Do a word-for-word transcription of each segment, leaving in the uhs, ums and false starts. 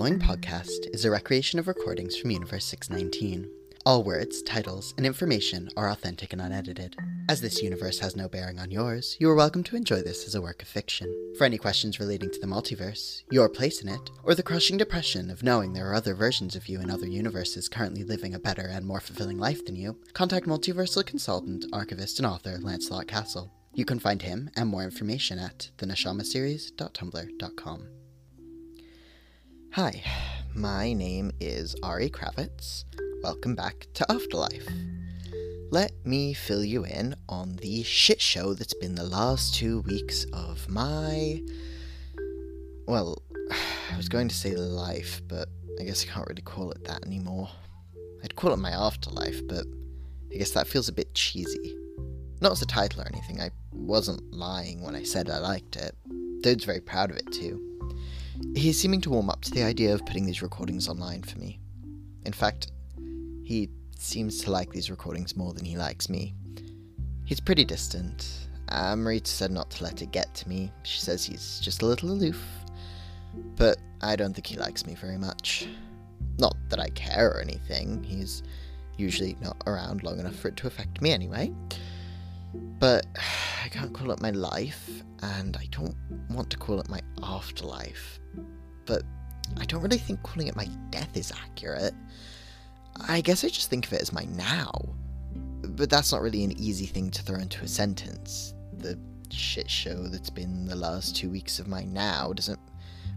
following podcast is a recreation of recordings from Universe six nineteen. All words, titles, and information are authentic and unedited. As this universe has no bearing on yours, you are welcome to enjoy this as a work of fiction. For any questions relating to the multiverse, your place in it, or the crushing depression of knowing there are other versions of you in other universes currently living a better and more fulfilling life than you, contact multiversal consultant, archivist, and author Lancelot Castle. You can find him and more information at the neshama series dot tumblr dot com. Hi, my name is Ari Kravitz. Welcome back to Afterlife. Let me fill you in on the shit show that's been the last two weeks of my... Well, I was going to say life, but I guess I can't really call it that anymore. I'd call it my afterlife, but I guess that feels a bit cheesy. Not as a title or anything, I wasn't lying when I said I liked it. Daoud's very proud of it too. He's seeming to warm up to the idea of putting these recordings online for me. In fact, he seems to like these recordings more than he likes me. He's pretty distant. Amrita said not to let it get to me. She says he's just a little aloof. But I don't think he likes me very much. Not that I care or anything. He's usually not around long enough for it to affect me anyway. But I can't call it my life, and I don't want to call it my afterlife. But I don't really think calling it my death is accurate. I guess I just think of it as my now. But that's not really an easy thing to throw into a sentence. The shit show that's been the last two weeks of my now doesn't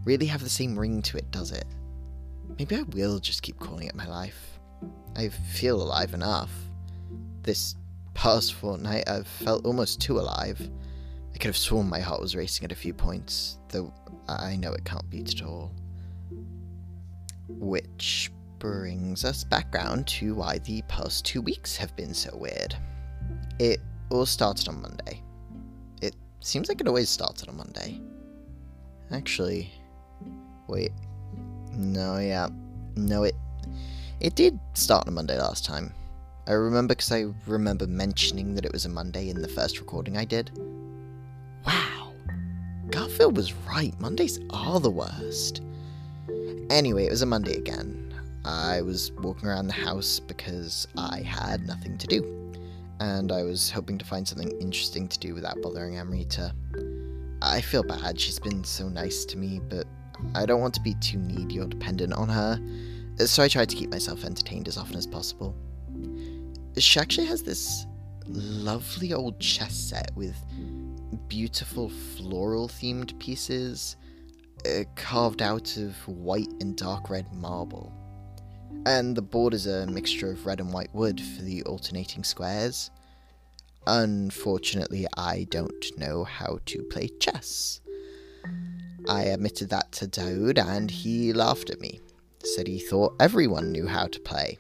really have the same ring to it, does it? Maybe I will just keep calling it my life. I feel alive enough. This past fortnight I've felt almost too alive. I could have sworn my heart was racing at a few points, though I know it can't beat it all. Which brings us back round to why the past two weeks have been so weird. It all started on Monday. It seems like it always started on Monday. Actually, wait, no, yeah, no, it, it did start on Monday last time. I remember because I remember mentioning that it was a Monday in the first recording I did. Wow, Garfield was right, Mondays are the worst. Anyway, it was a Monday again. I was walking around the house because I had nothing to do, and I was hoping to find something interesting to do without bothering Amrita. I feel bad, she's been so nice to me, but I don't want to be too needy or dependent on her, so I tried to keep myself entertained as often as possible. She actually has this lovely old chess set with beautiful floral-themed pieces uh, carved out of white and dark red marble. And the board is a mixture of red and white wood for the alternating squares. Unfortunately, I don't know how to play chess. I admitted that to Daoud and he laughed at me. Said he thought everyone knew how to play.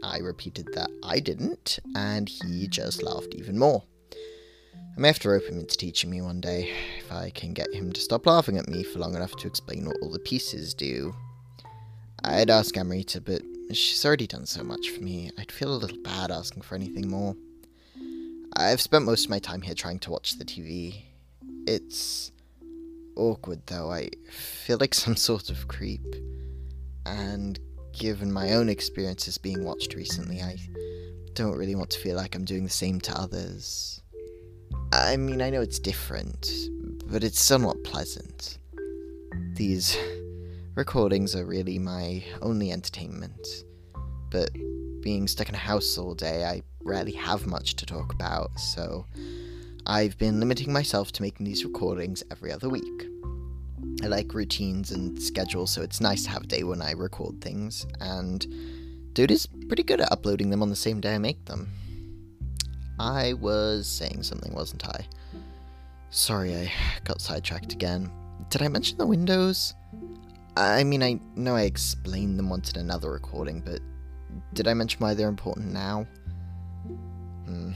I repeated that I didn't, and he just laughed even more. I may have to rope him into teaching me one day, if I can get him to stop laughing at me for long enough to explain what all the pieces do. I'd ask Amrita, but she's already done so much for me. I'd feel a little bad asking for anything more. I've spent most of my time here trying to watch the T V. It's awkward, though. I feel like some sort of creep. And given my own experiences being watched recently, I don't really want to feel like I'm doing the same to others. I mean, I know it's different, but it's somewhat pleasant. These recordings are really my only entertainment, but being stuck in a house all day, I rarely have much to talk about, so I've been limiting myself to making these recordings every other week. I like routines and schedules, so it's nice to have a day when I record things, and Dude is pretty good at uploading them on the same day I make them. I was saying something, wasn't I? Sorry, I got sidetracked again. Did I mention the windows? I mean, I know I explained them once in another recording, but did I mention why they're important now? Hmm,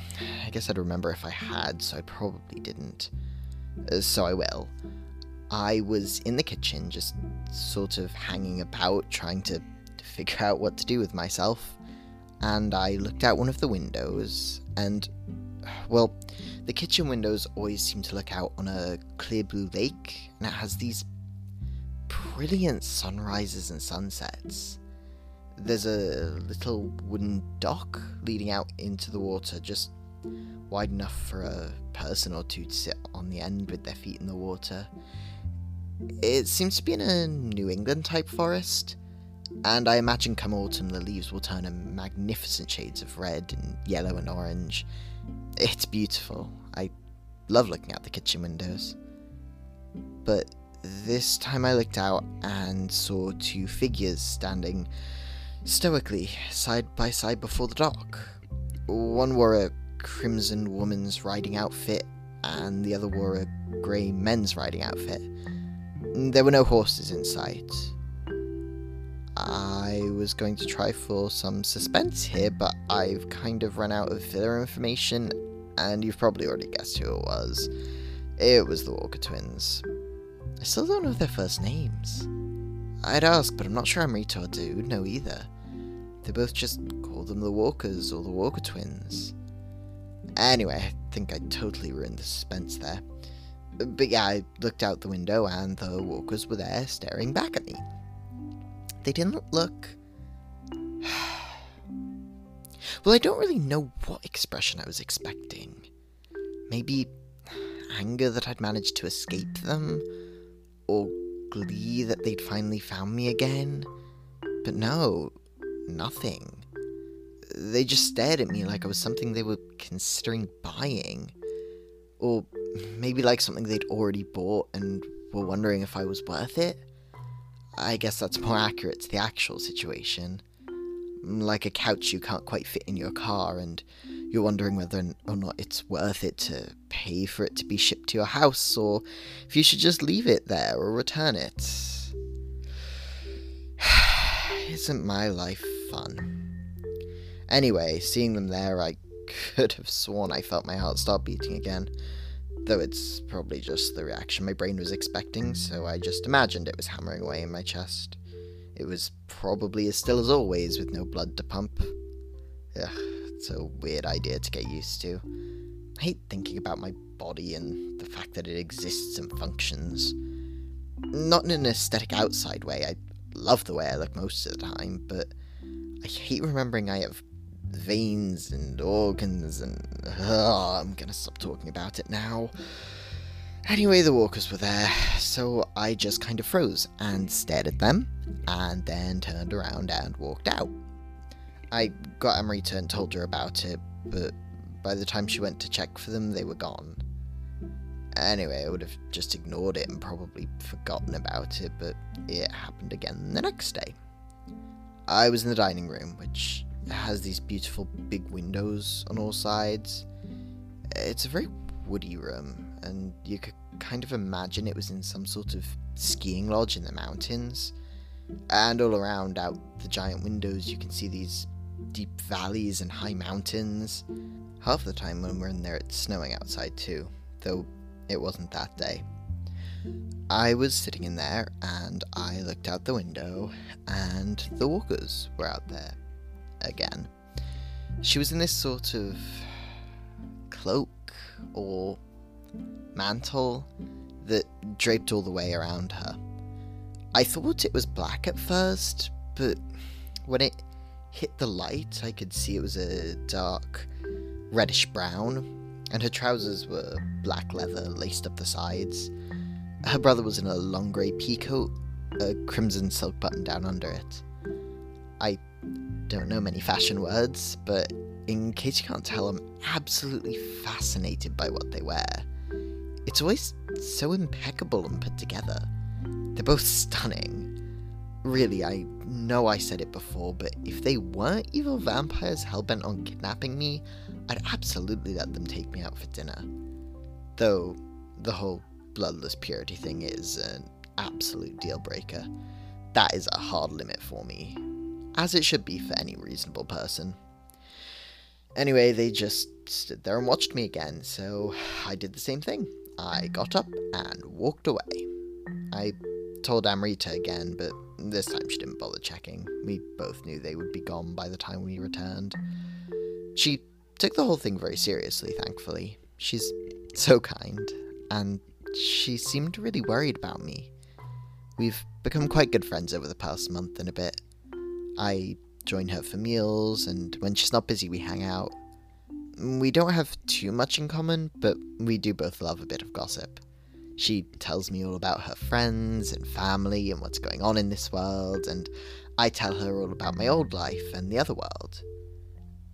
I guess I'd remember if I had, so I probably didn't. Uh, so I will. I was in the kitchen, just sort of hanging about, trying to figure out what to do with myself, and I looked out one of the windows, and, well, the kitchen windows always seem to look out on a clear blue lake, and it has these brilliant sunrises and sunsets. There's a little wooden dock leading out into the water, just wide enough for a person or two to sit on the end with their feet in the water. It seems to be in a New England type forest, and I imagine come autumn the leaves will turn a magnificent shades of red and yellow and orange. It's beautiful. I love looking out the kitchen windows. But this time I looked out and saw two figures standing stoically side by side before the dock. One wore a crimson woman's riding outfit and the other wore a grey men's riding outfit. There were no horses in sight. I was going to try for some suspense here, but I've kind of run out of filler information, and you've probably already guessed who it was. It was the Walker twins. I still don't know their first names. I'd ask, but I'm not sure Amrita or Daoud would know either. They both just call them the Walkers or the Walker twins. Anyway, I think I totally ruined the suspense there. But yeah, I looked out the window and the Walkers were there staring back at me. They didn't look... Well, I don't really know what expression I was expecting. Maybe anger that I'd managed to escape them? Or glee that they'd finally found me again? But no, nothing. They just stared at me like I was something they were considering buying. Or maybe like something they'd already bought and were wondering if I was worth it? I guess that's more accurate to the actual situation. Like a couch you can't quite fit in your car, and you're wondering whether or not it's worth it to pay for it to be shipped to your house, or if you should just leave it there or return it. Isn't my life fun? Anyway, seeing them there, I could have sworn I felt my heart start beating again. Though it's probably just the reaction my brain was expecting, so I just imagined it was hammering away in my chest. It was probably as still as always, with no blood to pump. Ugh, it's a weird idea to get used to. I hate thinking about my body and the fact that it exists and functions. Not in an aesthetic outside way, I love the way I look most of the time, but I hate remembering I have veins and organs and... Oh, I'm gonna stop talking about it now. Anyway, the Walkers were there, so I just kind of froze and stared at them, and then turned around and walked out. I got Amrita and told her about it, but by the time she went to check for them, they were gone. Anyway, I would have just ignored it and probably forgotten about it, but it happened again the next day. I was in the dining room, which... It has these beautiful big windows on all sides. It's a very woody room, and you could kind of imagine it was in some sort of skiing lodge in the mountains. And all around out the giant windows you can see these deep valleys and high mountains. Half the time when we're in there it's snowing outside too, though it wasn't that day. I was sitting in there and I looked out the window and the Walkers were out there. Again. She was in this sort of cloak or mantle that draped all the way around her. I thought it was black at first, but when it hit the light, I could see it was a dark reddish brown, and her trousers were black leather laced up the sides. Her brother was in a long grey pea coat, a crimson silk button down under it. I don't know many fashion words, but in case you can't tell, I'm absolutely fascinated by what they wear. It's always so impeccable and put together. They're both stunning. Really, I know I said it before, but if they weren't evil vampires hellbent on kidnapping me, I'd absolutely let them take me out for dinner. Though, the whole bloodless purity thing is an absolute deal breaker. That is a hard limit for me. As it should be for any reasonable person. Anyway, they just stood there and watched me again, so I did the same thing. I got up and walked away. I told Amrita again, but this time she didn't bother checking. We both knew they would be gone by the time we returned. She took the whole thing very seriously, thankfully. She's so kind, and she seemed really worried about me. We've become quite good friends over the past month and a bit. I join her for meals, and when she's not busy we hang out. We don't have too much in common, but we do both love a bit of gossip. She tells me all about her friends and family and what's going on in this world, and I tell her all about my old life and the other world.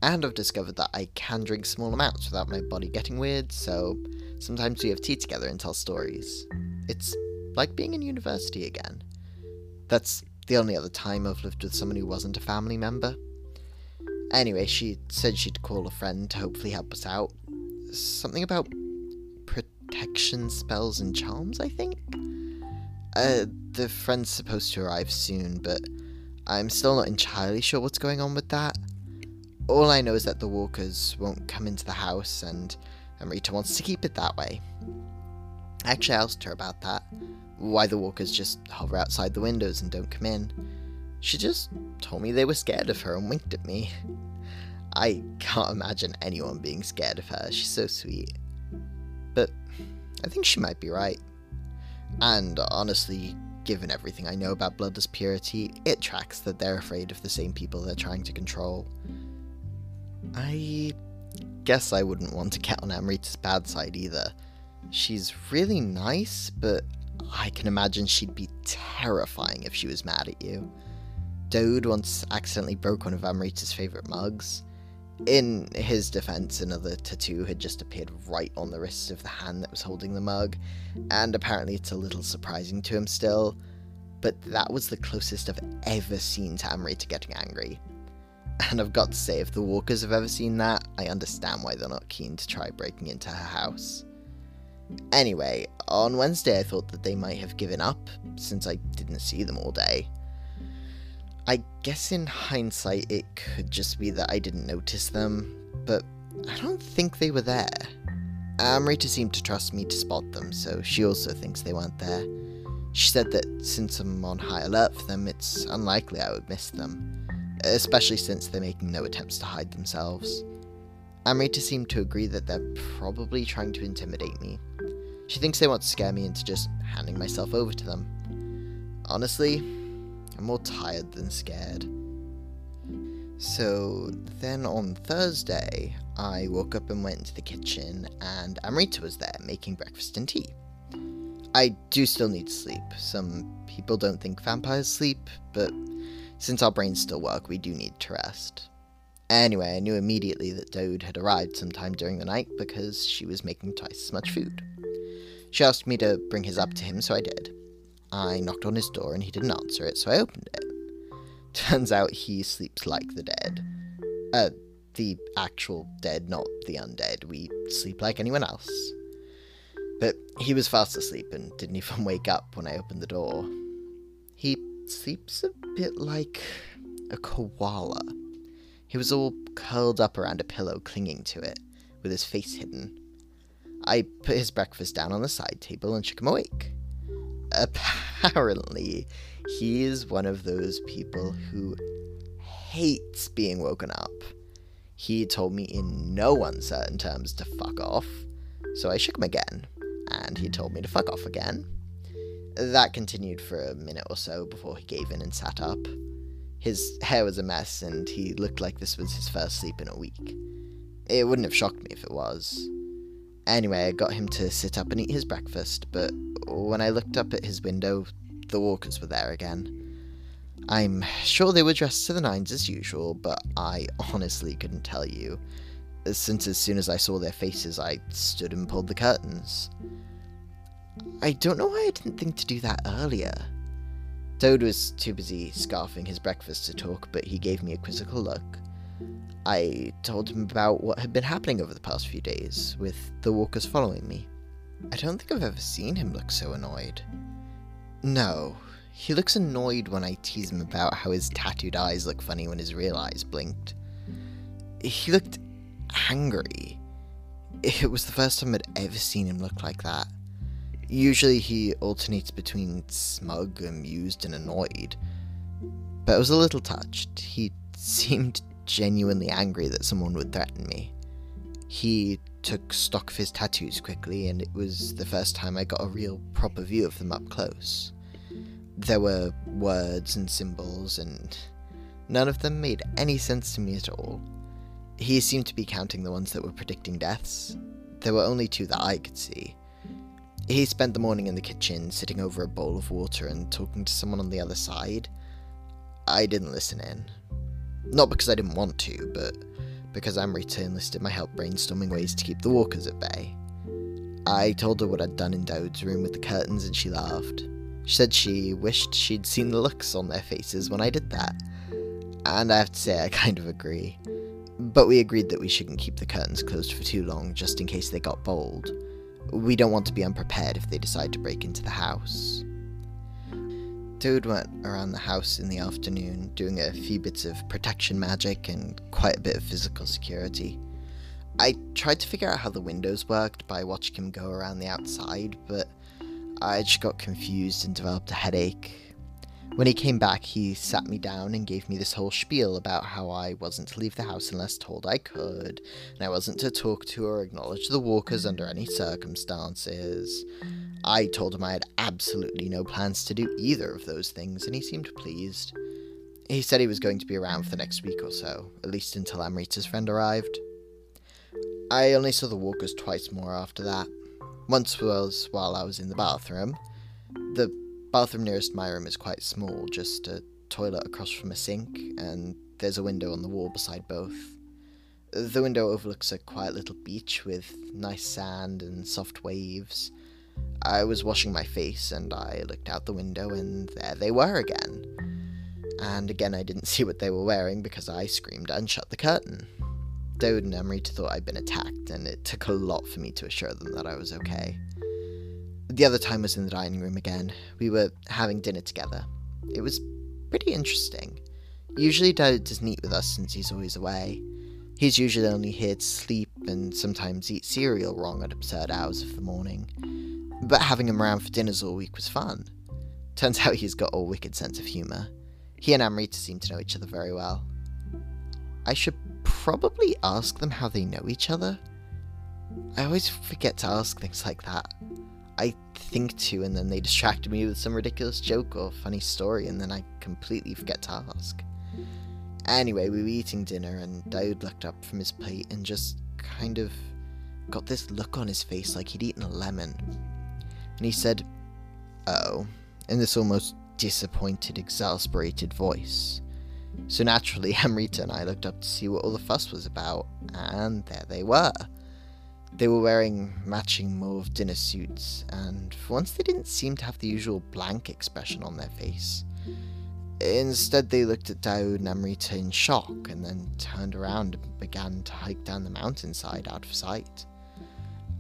And I've discovered that I can drink small amounts without my body getting weird, so sometimes we have tea together and tell stories. It's like being in university again. That's the only other time I've lived with someone who wasn't a family member. Anyway, she said she'd call a friend to hopefully help us out. Something about protection spells and charms, I think? Uh, the friend's supposed to arrive soon, but I'm still not entirely sure what's going on with that. All I know is that the walkers won't come into the house, and Amrita wants to keep it that way. Actually, I asked her about that, why the walkers just hover outside the windows and don't come in. She just told me they were scared of her and winked at me. I can't imagine anyone being scared of her, she's so sweet. But I think she might be right. And honestly, given everything I know about bloodless purity, it tracks that they're afraid of the same people they're trying to control. I guess I wouldn't want to get on Amrita's bad side either. She's really nice, but I can imagine she'd be terrifying if she was mad at you. Daoud once accidentally broke one of Amrita's favourite mugs. In his defence, another tattoo had just appeared right on the wrist of the hand that was holding the mug, and apparently it's a little surprising to him still, but that was the closest I've ever seen to Amrita getting angry. And I've got to say, if the walkers have ever seen that, I understand why they're not keen to try breaking into her house. Anyway, on Wednesday I thought that they might have given up, since I didn't see them all day. I guess in hindsight it could just be that I didn't notice them, but I don't think they were there. Amrita seemed to trust me to spot them, so she also thinks they weren't there. She said that since I'm on high alert for them, it's unlikely I would miss them, especially since they're making no attempts to hide themselves. Amrita seemed to agree that they're probably trying to intimidate me. She thinks they want to scare me into just handing myself over to them. Honestly, I'm more tired than scared. So then on Thursday, I woke up and went into the kitchen, and Amrita was there making breakfast and tea. I do still need sleep. Some people don't think vampires sleep, but since our brains still work, we do need to rest. Anyway, I knew immediately that Daoud had arrived sometime during the night because she was making twice as much food. She asked me to bring his up to him, so I did. I knocked on his door and he didn't answer it, so I opened it. Turns out he sleeps like the dead. Uh, the actual dead, not the undead. We sleep like anyone else. But he was fast asleep and didn't even wake up when I opened the door. He sleeps a bit like a koala. He was all curled up around a pillow, clinging to it, with his face hidden. I put his breakfast down on the side table and shook him awake. Apparently, he is one of those people who hates being woken up. He told me in no uncertain terms to fuck off, so I shook him again, and he told me to fuck off again. That continued for a minute or so before he gave in and sat up. His hair was a mess, and he looked like this was his first sleep in a week. It wouldn't have shocked me if it was. Anyway, I got him to sit up and eat his breakfast, but when I looked up at his window, the walkers were there again. I'm sure they were dressed to the nines as usual, but I honestly couldn't tell you, since as soon as I saw their faces, I stood and pulled the curtains. I don't know why I didn't think to do that earlier. Daoud was too busy scarfing his breakfast to talk, but he gave me a quizzical look. I told him about what had been happening over the past few days, with the walkers following me. I don't think I've ever seen him look so annoyed. No, he looks annoyed when I tease him about how his tattooed eyes look funny when his real eyes blinked. He looked angry. It was the first time I'd ever seen him look like that. Usually he alternates between smug, amused, and annoyed. But I was a little touched. He seemed genuinely angry that someone would threaten me. He took stock of his tattoos quickly, and it was the first time I got a real proper view of them up close. There were words and symbols, and none of them made any sense to me at all. He seemed to be counting the ones that were predicting deaths. There were only two that I could see. He spent the morning in the kitchen, sitting over a bowl of water and talking to someone on the other side. I didn't listen in. Not because I didn't want to, but because Amrita enlisted my help brainstorming ways to keep the walkers at bay. I told her what I'd done in Daoud's room with the curtains, and she laughed. She said she wished she'd seen the looks on their faces when I did that. And I have to say I kind of agree. But we agreed that we shouldn't keep the curtains closed for too long, just in case they got bold. We don't want to be unprepared if they decide to break into the house. Daoud went around the house in the afternoon, doing a few bits of protection magic and quite a bit of physical security. I tried to figure out how the windows worked by watching him go around the outside, but I just got confused and developed a headache. When he came back, he sat me down and gave me this whole spiel about how I wasn't to leave the house unless told I could, and I wasn't to talk to or acknowledge the walkers under any circumstances. I told him I had absolutely no plans to do either of those things, and he seemed pleased. He said he was going to be around for the next week or so, at least until Amrita's friend arrived. I only saw the walkers twice more after that. Once was while I was in the bathroom. The bathroom nearest my room is quite small, just a toilet across from a sink, and there's a window on the wall beside both. The window overlooks a quiet little beach with nice sand and soft waves. I was washing my face, and I looked out the window, and there they were again. And again I didn't see what they were wearing because I screamed and shut the curtain. Daoud and Amrita thought I'd been attacked, and it took a lot for me to assure them that I was okay. The other time was in the dining room again. We were having dinner together. It was pretty interesting. Usually Daoud doesn't eat with us since he's always away. He's usually only here to sleep and sometimes eat cereal wrong at absurd hours of the morning. But having him around for dinners all week was fun. Turns out he's got a wicked sense of humour. He and Amrita seem to know each other very well. I should probably ask them how they know each other. I always forget to ask things like that. I think to, and then they distracted me with some ridiculous joke or funny story, and then I completely forget to ask. Anyway, we were eating dinner, and Daoud looked up from his plate and just kind of got this look on his face like he'd eaten a lemon. And he said, "Oh," in this almost disappointed, exasperated voice. So naturally, Amrita and I looked up to see what all the fuss was about, and there they were. They were wearing matching mauve dinner suits, and for once they didn't seem to have the usual blank expression on their face. Instead, they looked at Daoud and Amrita in shock, and then turned around and began to hike down the mountainside out of sight.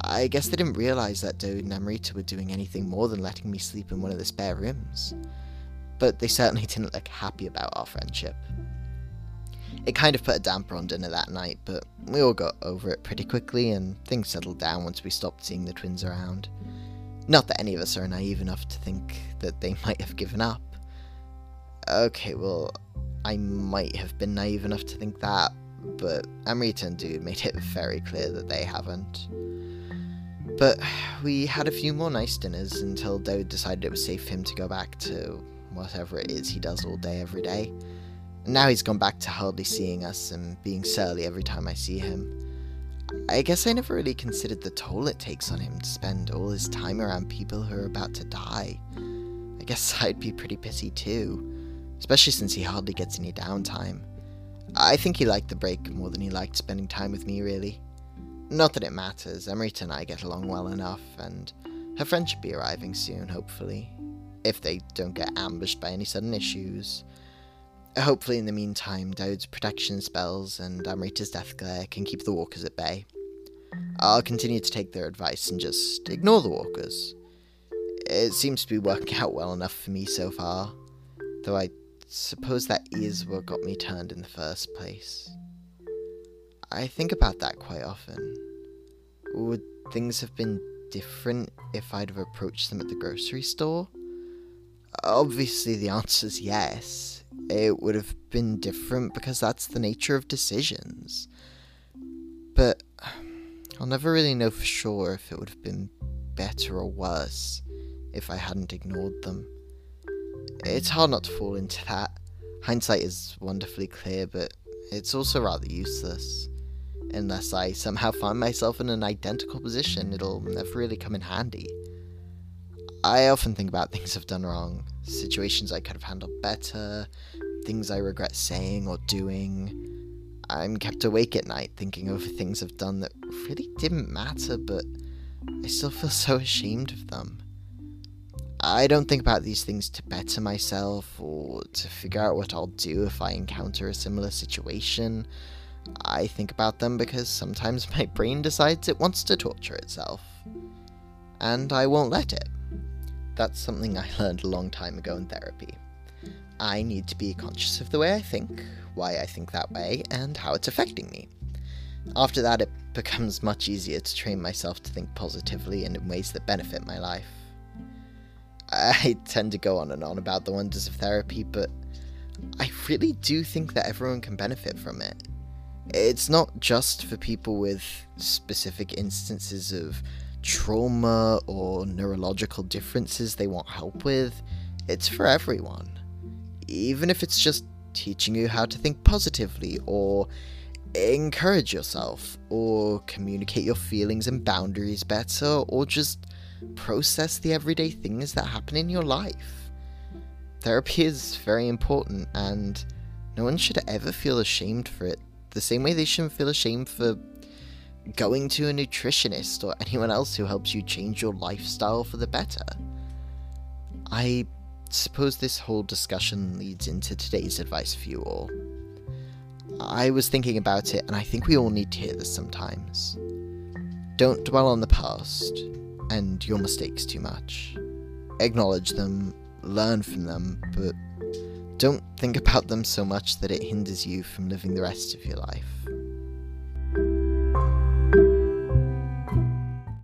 I guess they didn't realise that Daoud and Amrita were doing anything more than letting me sleep in one of the spare rooms. But they certainly didn't look happy about our friendship. It kind of put a damper on dinner that night, but we all got over it pretty quickly, and things settled down once we stopped seeing the twins around. Not that any of us are naive enough to think that they might have given up. Okay, well, I might have been naive enough to think that, but Amrita and Daoud made it very clear that they haven't. But we had a few more nice dinners until Daoud decided it was safe for him to go back to whatever it is he does all day every day. Now he's gone back to hardly seeing us and being surly every time I see him. I guess I never really considered the toll it takes on him to spend all his time around people who are about to die. I guess I'd be pretty pissy too, especially since he hardly gets any downtime. I think he liked the break more than he liked spending time with me, really. Not that it matters, Amrita and I get along well enough, and her friend should be arriving soon, hopefully. If they don't get ambushed by any sudden issues. Hopefully in the meantime, Daoud's protection spells and Amrita's death glare can keep the walkers at bay. I'll continue to take their advice and just ignore the walkers. It seems to be working out well enough for me so far, though I suppose that is what got me turned in the first place. I think about that quite often. Would things have been different if I'd have approached them at the grocery store? Obviously the answer is yes. It would have been different because that's the nature of decisions. But I'll never really know for sure if it would have been better or worse if I hadn't ignored them. it's hard not to fall into that. Hindsight is wonderfully clear, but it's also rather useless. Unless I somehow find myself in an identical position, it'll never really come in handy. I often think about things I've done wrong, situations I could have handled better, things I regret saying or doing. I'm kept awake at night thinking over things I've done that really didn't matter, but I still feel so ashamed of them. I don't think about these things to better myself or to figure out what I'll do if I encounter a similar situation. I think about them because sometimes my brain decides it wants to torture itself, and I won't let it. That's something I learned a long time ago in therapy. I need to be conscious of the way I think, why I think that way, and how it's affecting me. After that, it becomes much easier to train myself to think positively and in ways that benefit my life. I tend to go on and on about the wonders of therapy, but I really do think that everyone can benefit from it. It's not just for people with specific instances of trauma or neurological differences they want help with. It's for everyone. Even if it's just teaching you how to think positively, or encourage yourself, or communicate your feelings and boundaries better, or just process the everyday things that happen in your life. Therapy is very important, and no one should ever feel ashamed for it, the same way they shouldn't feel ashamed for going to a nutritionist or anyone else who helps you change your lifestyle for the better. I suppose this whole discussion leads into today's advice for you all. I was thinking about it, and I think we all need to hear this sometimes. Don't dwell on the past and your mistakes too much. Acknowledge them, learn from them, but don't think about them so much that it hinders you from living the rest of your life.